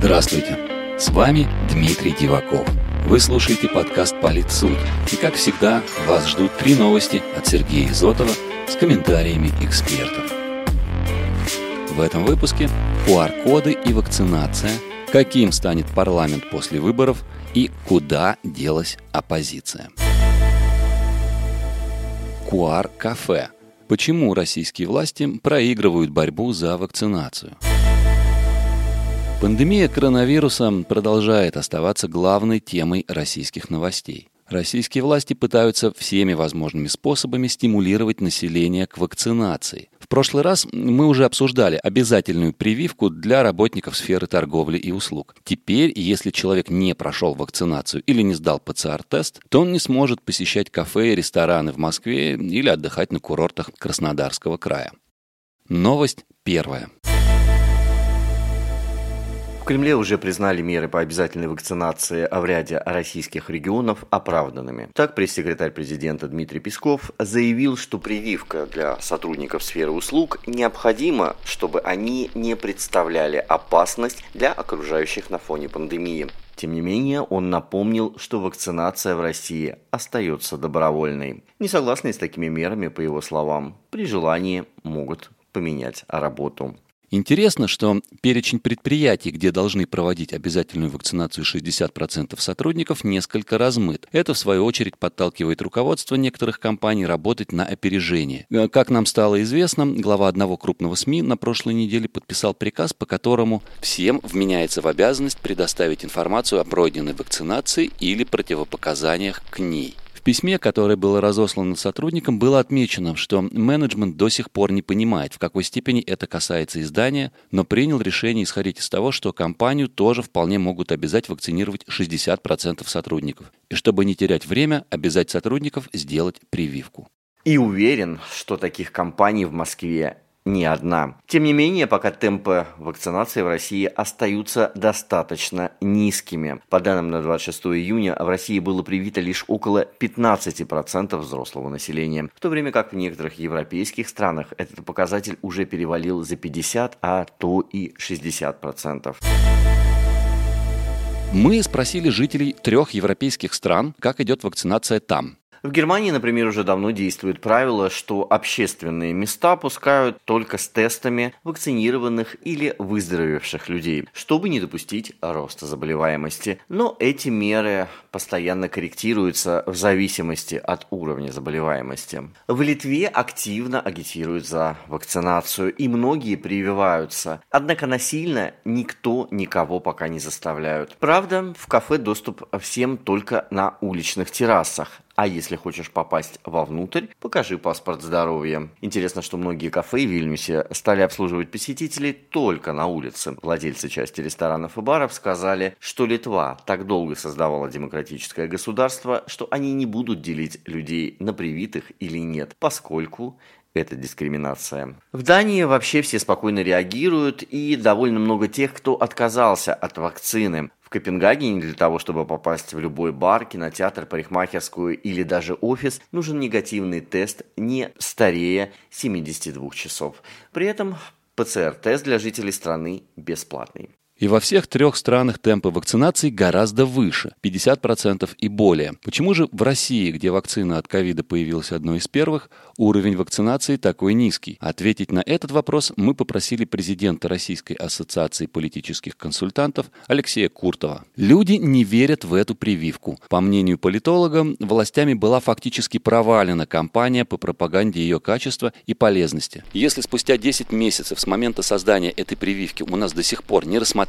Здравствуйте! С вами Дмитрий Диваков. Вы слушаете подкаст «ПолитСуть». И, как всегда, вас ждут три новости от Сергея Изотова с комментариями экспертов. В этом выпуске QR-коды и вакцинация, каким станет парламент после выборов и куда делась оппозиция. QR-кафе. Почему российские власти проигрывают борьбу за вакцинацию? Пандемия коронавируса продолжает оставаться главной темой российских новостей. Российские власти пытаются всеми возможными способами стимулировать население к вакцинации. В прошлый раз мы уже обсуждали обязательную прививку для работников сферы торговли и услуг. Теперь, если человек не прошел вакцинацию или не сдал ПЦР-тест, то он не сможет посещать кафе и рестораны в Москве или отдыхать на курортах Краснодарского края. Новость первая. В Кремле уже признали меры по обязательной вакцинации в ряде российских регионов оправданными. Так, пресс-секретарь президента Дмитрий Песков заявил, что прививка для сотрудников сферы услуг необходима, чтобы они не представляли опасность для окружающих на фоне пандемии. Тем не менее, он напомнил, что вакцинация в России остается добровольной. Несогласные с такими мерами, по его словам, при желании могут поменять работу. Интересно, что перечень предприятий, где должны проводить обязательную вакцинацию 60% сотрудников, несколько размыт. Это, в свою очередь, подталкивает руководство некоторых компаний работать на опережение. Как нам стало известно, глава одного крупного СМИ на прошлой неделе подписал приказ, по которому всем вменяется в обязанность предоставить информацию о пройденной вакцинации или противопоказаниях к ней. В письме, которое было разослано сотрудникам, было отмечено, что менеджмент до сих пор не понимает, в какой степени это касается издания, но принял решение исходить из того, что компанию тоже вполне могут обязать вакцинировать 60% сотрудников. И чтобы не терять время, обязать сотрудников сделать прививку. И уверен, что таких компаний в Москве не одна. Тем не менее, пока темпы вакцинации в России остаются достаточно низкими. По данным на 26 июня, в России было привито лишь около 15% взрослого населения, в то время как в некоторых европейских странах этот показатель уже перевалил за 50%, а то и 60%. Мы спросили жителей трех европейских стран, как идет вакцинация там. В Германии, например, уже давно действует правило, что общественные места пускают только с тестами вакцинированных или выздоровевших людей, чтобы не допустить роста заболеваемости. Но эти меры постоянно корректируются в зависимости от уровня заболеваемости. В Литве активно агитируют за вакцинацию, и многие прививаются. Однако насильно никто никого пока не заставляют. Правда, в кафе доступ всем только на уличных террасах. А если хочешь попасть вовнутрь, покажи паспорт здоровья. Интересно, что многие кафе в Вильнюсе стали обслуживать посетителей только на улице. Владельцы части ресторанов и баров сказали, что Литва так долго создавала демократическое государство, что они не будут делить людей на привитых или нет, поскольку это дискриминация. В Дании вообще все спокойно реагируют, и довольно много тех, кто отказался от вакцины. В Копенгагене для того, чтобы попасть в любой бар, кинотеатр, парикмахерскую или даже офис, нужен негативный тест не старее 72 часов. При этом ПЦР-тест для жителей страны бесплатный. И во всех трех странах темпы вакцинации гораздо выше – 50% и более. Почему же в России, где вакцина от ковида появилась одной из первых, уровень вакцинации такой низкий? Ответить на этот вопрос мы попросили президента Российской ассоциации политических консультантов Алексея Куртова. Люди не верят в эту прививку. По мнению политолога, властями была фактически провалена кампания по пропаганде ее качества и полезности. Если спустя 10 месяцев с момента создания этой прививки у нас до сих пор не рассмотрели,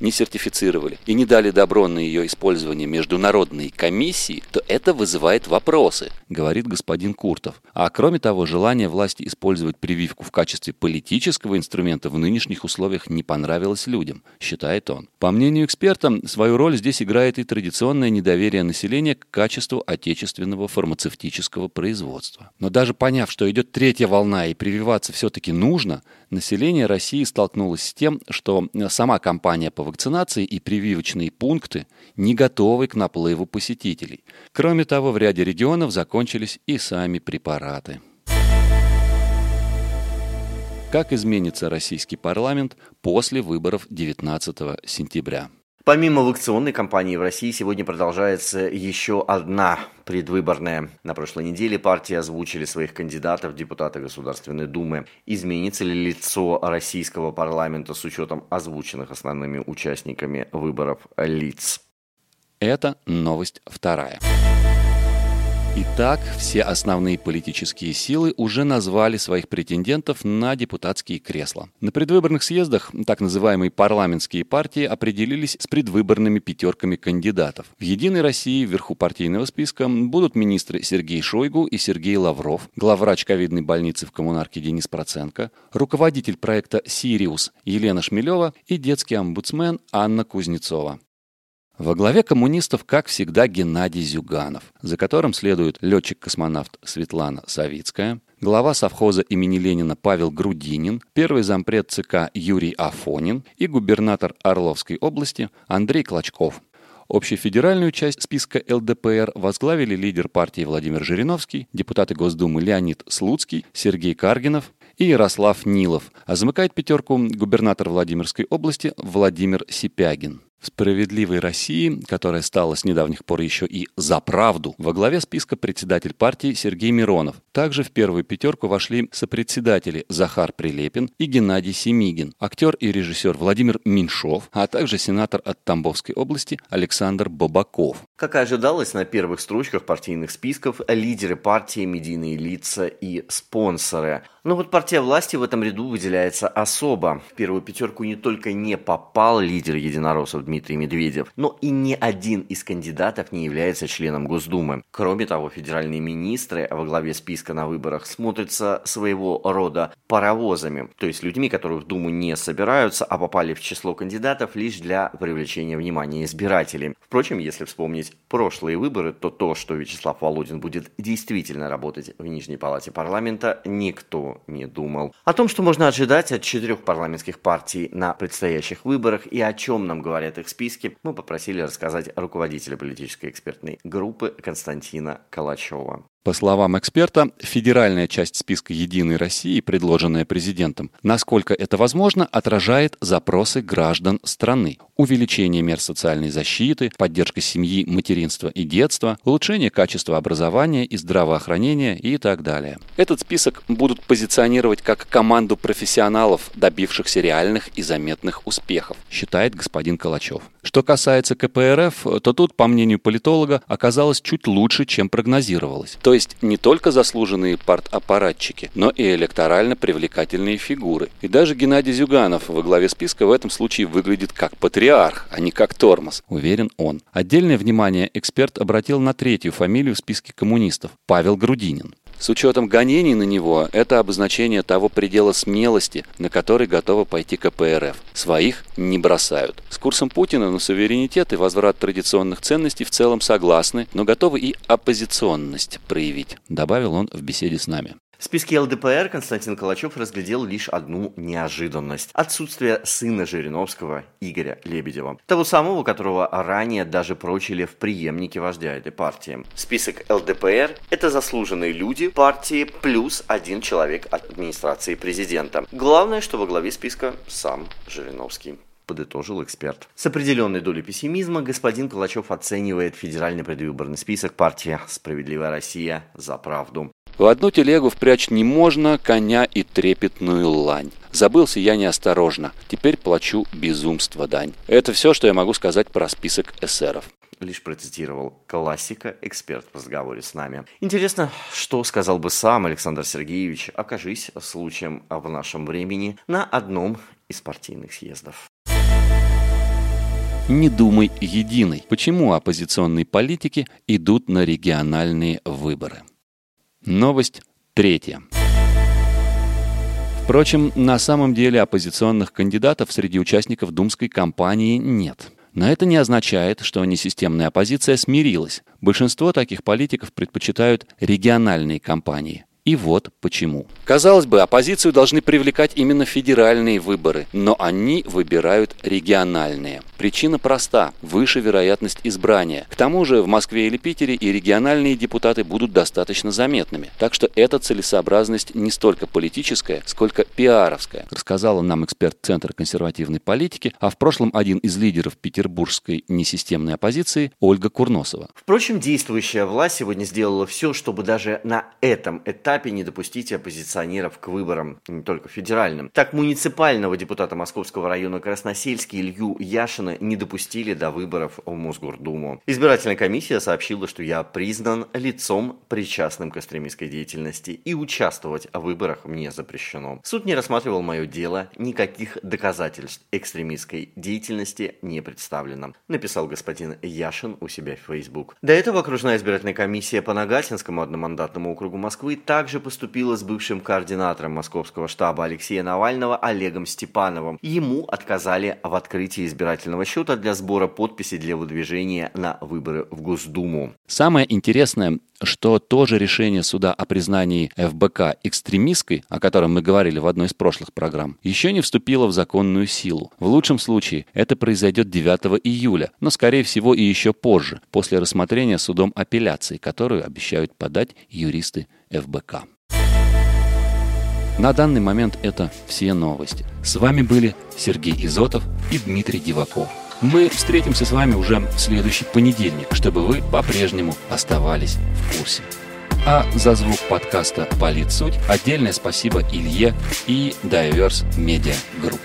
не сертифицировали и не дали добро на ее использование международной комиссии, то это вызывает вопросы, говорит господин Куртов. А кроме того, желание власти использовать прививку в качестве политического инструмента в нынешних условиях не понравилось людям, считает он. По мнению эксперта, свою роль здесь играет и традиционное недоверие населения к качеству отечественного фармацевтического производства. Но даже поняв, что идет третья волна и прививаться все-таки нужно, население России столкнулось с тем, что сама кампания по вакцинации и прививочные пункты не готовы к наплыву посетителей. Кроме того, в ряде регионов закончились и сами препараты. Как изменится российский парламент после выборов 19 сентября? Помимо аукционной кампании в России сегодня продолжается еще одна предвыборная. На прошлой неделе партии озвучили своих кандидатов в депутаты Государственной Думы. Изменится ли лицо российского парламента с учетом озвученных основными участниками выборов лиц? Это новость вторая. Итак, все основные политические силы уже назвали своих претендентов на депутатские кресла. На предвыборных съездах так называемые парламентские партии определились с предвыборными пятерками кандидатов. В «Единой России» вверху партийного списка будут министры Сергей Шойгу и Сергей Лавров, главврач ковидной больницы в Коммунарке Денис Проценко, руководитель проекта «Сириус» Елена Шмелева и детский омбудсмен Анна Кузнецова. Во главе коммунистов, как всегда, Геннадий Зюганов, за которым следует летчик-космонавт Светлана Савицкая, глава совхоза имени Ленина Павел Грудинин, первый зампред ЦК Юрий Афонин и губернатор Орловской области Андрей Клочков. Общефедеральную часть списка ЛДПР возглавили лидер партии Владимир Жириновский, депутаты Госдумы Леонид Слуцкий, Сергей Каргинов и Ярослав Нилов, а замыкает пятерку губернатор Владимирской области Владимир Сипягин. В «Справедливой России», которая стала с недавних пор еще и «За правду», во главе списка председатель партии Сергей Миронов. Также в первую пятерку вошли сопредседатели Захар Прилепин и Геннадий Семигин, актер и режиссер Владимир Меньшов, а также сенатор от Тамбовской области Александр Бабаков. Как и ожидалось, на первых строчках партийных списков лидеры партии, медийные лица и спонсоры. Но вот партия власти в этом ряду выделяется особо. В первую пятерку не только не попал лидер единороссов Дмитрий Медведев, но и ни один из кандидатов не является членом Госдумы. Кроме того, федеральные министры во главе списка на выборах смотрятся своего рода паровозами, то есть людьми, которые в Думу не собираются, а попали в число кандидатов лишь для привлечения внимания избирателей. Впрочем, если вспомнить прошлые выборы, то, что Вячеслав Володин будет действительно работать в Нижней Палате парламента, никто не думал. О том, что можно ожидать от 4 парламентских партий на предстоящих выборах и о чем нам говорят их списке, мы попросили рассказать руководителя политической экспертной группы Константина Калачева. По словам эксперта, федеральная часть списка «Единой России», предложенная президентом, насколько это возможно, отражает запросы граждан страны. Увеличение мер социальной защиты, поддержка семьи, материнства и детства, улучшение качества образования и здравоохранения и так далее. Этот список будут позиционировать как команду профессионалов, добившихся реальных и заметных успехов, считает господин Калачев. Что касается КПРФ, то тут, по мнению политолога, оказалось чуть лучше, чем прогнозировалось. То есть не только заслуженные партаппаратчики, но и электорально привлекательные фигуры. И даже Геннадий Зюганов во главе списка в этом случае выглядит как патриарх, а не как тормоз, уверен он. Отдельное внимание эксперт обратил на третью фамилию в списке коммунистов – Павел Грудинин. С учетом гонений на него, это обозначение того предела смелости, на который готова пойти КПРФ. Своих не бросают. С курсом Путина на суверенитет и возврат традиционных ценностей в целом согласны, но готовы и оппозиционность проявить, добавил он в беседе с нами. В списке ЛДПР Константин Калачев разглядел лишь одну неожиданность – отсутствие сына Жириновского Игоря Лебедева, того самого, которого ранее даже прочили в преемнике вождя этой партии. Список ЛДПР – это заслуженные люди партии плюс один человек от администрации президента. Главное, что во главе списка сам Жириновский. Подытожил эксперт. С определенной долей пессимизма господин Калачев оценивает федеральный предвыборный список партии «Справедливая Россия за правду». В одну телегу впрячь не можно коня и трепетную лань. Забылся я неосторожно. Теперь плачу безумство дань. Это все, что я могу сказать про список эсеров. Лишь процитировал классика эксперт в разговоре с нами. Интересно, что сказал бы сам Александр Сергеевич, окажись случаем в нашем времени на одном из партийных съездов. «Не думай единый». Почему оппозиционные политики идут на региональные выборы? Новость третья. Впрочем, на самом деле оппозиционных кандидатов среди участников думской кампании нет. Но это не означает, что несистемная оппозиция смирилась. Большинство таких политиков предпочитают региональные кампании. И вот почему. Казалось бы, оппозицию должны привлекать именно федеральные выборы, но они выбирают региональные. Причина проста – выше вероятность избрания. К тому же в Москве или Питере и региональные депутаты будут достаточно заметными. Так что эта целесообразность не столько политическая, сколько пиаровская, рассказала нам эксперт Центра консервативной политики, а в прошлом один из лидеров петербургской несистемной оппозиции Ольга Курносова. Впрочем, действующая власть сегодня сделала все, чтобы даже на этом этапе не допустить оппозиционеров к выборам, не только федеральным. Так, муниципального депутата Московского района Красносельский Илью Яшина не допустили до выборов в Мосгордуму. Избирательная комиссия сообщила, что я признан лицом, причастным к экстремистской деятельности, и участвовать в выборах мне запрещено. Суд не рассматривал мое дело, никаких доказательств экстремистской деятельности не представлено, написал господин Яшин у себя в Facebook. До этого окружная избирательная комиссия по Нагатинскому одномандатному округу Москвы также поступила с бывшим координатором московского штаба Алексея Навального Олегом Степановым. Ему отказали в открытии избирательного счета для сбора подписей для выдвижения на выборы в Госдуму. Самое интересное, что тоже решение суда о признании ФБК экстремистской, о котором мы говорили в одной из прошлых программ, еще не вступило в законную силу. В лучшем случае это произойдет 9 июля, но, скорее всего, и еще позже, после рассмотрения судом апелляции, которую обещают подать юристы ФБК. На данный момент это все новости. С вами были Сергей Изотов и Дмитрий Диваков. Мы встретимся с вами уже в следующий понедельник, чтобы вы по-прежнему оставались в курсе. А за звук подкаста «ПолитСуть» отдельное спасибо Илье и Дайверс Медиа Групп.